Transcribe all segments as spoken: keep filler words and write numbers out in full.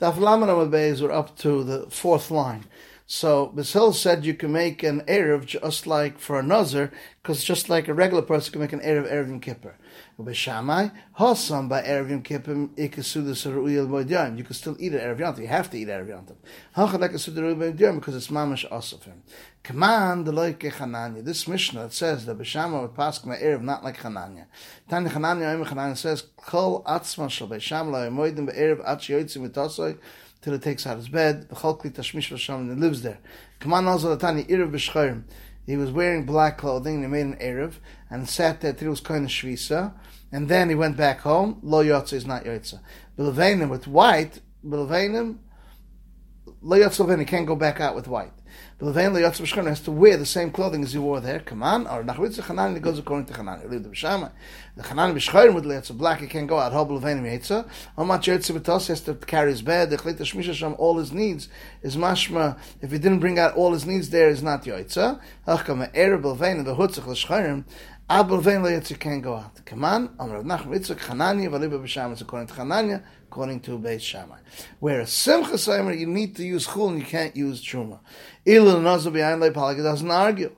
Daf Lamed Amud Beis, we're up to the fourth line. So Basil said you can make an Erev just like for a Nazir, because just like a regular person can make an Erev Erev Yom Kippur. B'Shamai, Hosam by Erev Yom Kippur, Ikesuda Serui El Moed Yom. You can still eat an Erev Yom Tov. You have to eat Erev Yom Tov. Hachalek Ikesuda Serui El Moed Yom, because it's mamash asafim. Command the like Chananya. This Mishnah that says that B'Shamai would pass an Erev not like Chananya. Tanya Chananya, Omer Chananya says Kol Atzma Shel B'Shamai Moedim Be'Erev Ach Yoytzim V'Tosoi. Till it takes out his bed, and lives there. He was wearing black clothing, and he made an Erev, and sat there till he was kind of Shvisa, and then he went back home. Lo Yotze is not Yotze. B'Levainim with white, B'Levainim, Lo Yotze Levainim, he can't go back out with white. B'Levainim, Lo Yotze B'Shchayim, has to wear the same clothing as he wore there. Come on, or Nachwitz Chanani, he goes according to Chanani. Leave the B'Shamai. The Chanani B'Shchayim with Lo Yotze black, he can't go out. Ho B'Levainim Yotze. How much Yotze B'Tos, he has to carry his bed. The Chlita Shmisha Sham, all his needs is mashma. If he didn't bring out all his needs there, is not Yotze. Hachkam Erev B'Levainim, B'Hutzach L'Shchayim, Ab B'Levainim Lo Yotze can't go out. Come on, Amar Nachwitz Chanani, V'Liba B'Shamai, it's according to Chananya, according to Beit Shammai. Where a Simcha Seimer, you need to use Chul and you can't use Truma. Ilan Nazar behind Lei Palak doesn't argue.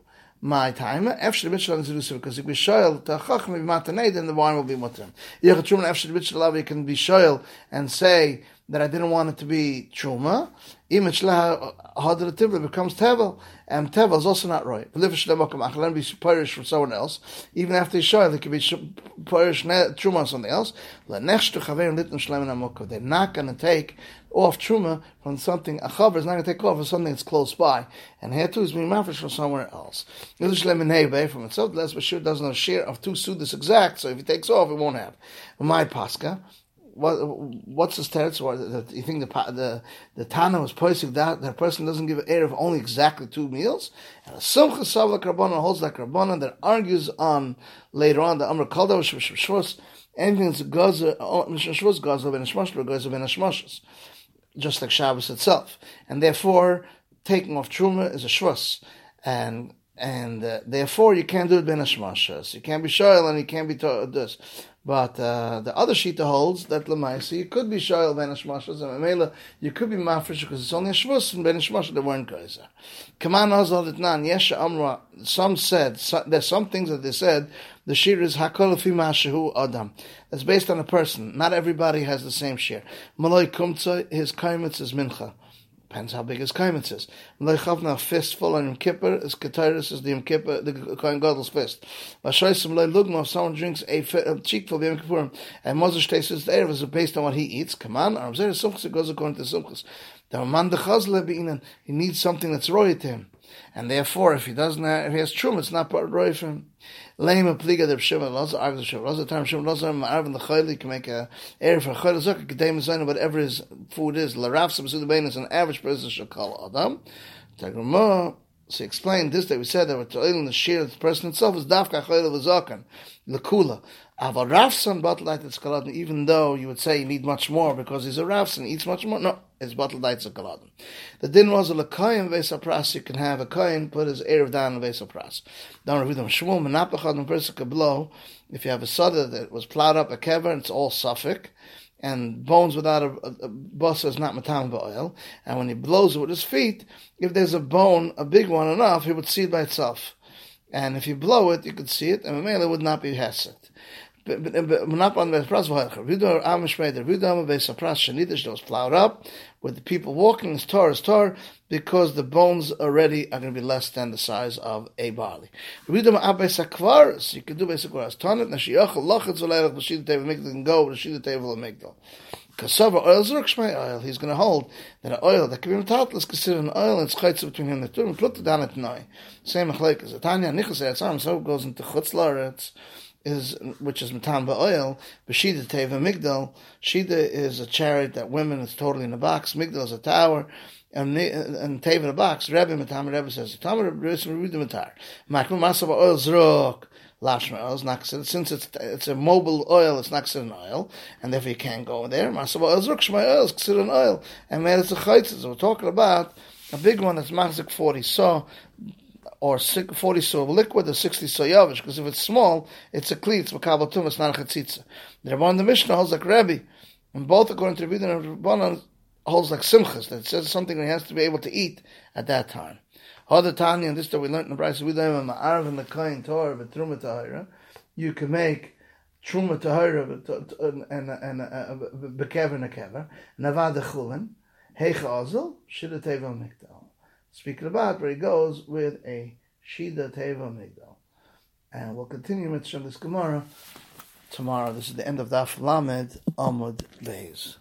My time, after the Bitchel is Yusuf, because if we shoyl to Chacham be Matanei, then the wine will be Mutam. Yechad Truma, after the Bitchel, you can be shoyl and say that I didn't want it to be Truma. Image Laha Hadra Tibla becomes Tevel, and Tevel is also not right. But if Shlemokam Achlan be perished from someone else, even after the shoyl, they can be perished Truma on something else. Lenech to Chaverim Litn Shlem Amokov. They're not going to take off Truma from something, a chaver is not going to take off from something that's close by. And here too is being mafresh from somewhere else. Yudish lemenhebe from itself, less but sure doesn't have a share of two sudas exact, so if he takes off, it won't happen. My Pascha, what, what's his territory? You think the the, the Tana was posing that that person doesn't give an air of only exactly two meals? And a Simcha Savla Karabana holds like Karabana that argues on later on the Amr Kaldav Shvashvashvashvash, anything that's Gaza, Shvashvashvashvash, Gaza ben Shmashvashvashvash, Gaza ben Shmashvashvashvash. Just like Shabbos itself, and therefore taking off truma is a shvus, and and uh, therefore you can't do it ben hashmashas. You can't be shoyl and you can't be to- this. But uh, the other shita holds that lemaisi you could be shoyl ben hashmashas and meila you could be mafresh because it's only a shvus and ben hashmashas the weren't kaiser. Kaman hazal itnan yesha amra. Some said so, there's some things that they said. The shir is hakol fi ma'ashehu adam. It's based on a person. Not everybody has the same shir. Maloi kumtza, his kaimitz is mincha. Depends how big his kaimitz is. Maloi chavna, a fistful on Yom Kippur, his katayrus is the Yom Kippur, the Kohen Gadol's fist. Vashoysim maloi lugma, if someone drinks a cheekful of Yom Kippur, and Moses tastes the Erev is based on what he eats. Come on, Aram Zerah Sumchus, it goes according to Sumchus. The man dechazle be'inan, he needs something that's royal to him. And therefore, if he doesn't have, if he has truma, it's not part of roy for him. Leim apliga de Shimon Lazar, Arv de Shimon Lazar, time Shimon Lazar, Arv and the Chayli can make a air for Chayli Zucker, Kedem Zayin, whatever his food is. Laraf Subsudabain is an average person shall call Adam. Tagrumah. So explain this that we said that we're telling the share of the person itself is Dafka Chayli Vazakan, Lakula. Aval Rafsan Batlait Tzakaladin, even though you would say you need much more because he's a Rafsan, he eats much more. No. It's Batlait Tzakaladin. The din was a Lekayim Vesapras, you can have a Kayin, put his Erev down in Vesapras. Down Revidam Shmuel, Menapachad, and Persika below, if you have a Sada that was plowed up a kever, it's all Suffolk. And bones without a, a, a buster is not matam ba'oil. And when he blows it with his feet, if there's a bone, a big one enough, he would see it by itself. And if you blow it, you could see it, and it would not be hesed. Those plowed up with the people walking is tar is tar because the bones already are going to be less than the size of a barley. You can do basakvaras. Kasava oil zurk shmei oil. He's going to hold that an oil that can be metallic is considered an oil and it's chaitz between him and the two and put it down at noi. Same achleik as Tanya nichas etzam. So it goes into chutz laaretz. Is which is matam ba'oil, b'shida teva migdal. Shida is a chariot that women is totally in a box. Migdal is a tower, and and teva in a box. Rebbe matam Rebbe says matam Rebbe read the matam masa ba'oil zrok lashma oil is not considered since it's it's a mobile oil. It's not considered an oil, and therefore you can't go there. Masa ba'oil zrok shmai oil is considered an oil, and man it's a chaytz. We're talking about a big one that's mazik forty saw. Or forty so liquid, or sixty so yavish. Because if it's small, it's a kli, it's makabel tum, it's not a chetzitza. The Rabban the Mishnah holds like Rabbi, and both according to Rabbi and Rabbanan holds like Simchas, that it says something he has to be able to eat at that time. Other Tanya, and this that we learned in the Brayso, we learn in the Ma'arav and the Kain Torah, but Truma Tahira, you can make Truma Tahira and and Bekever Nekever, Navad Chulin, Hecha Ozel, Shida Teva Migdal. Speaking about where he goes with a Shida Teva Migdal. And we'll continue with Shem this Gemara tomorrow. This is the end of Daf Lamed Amud Beis.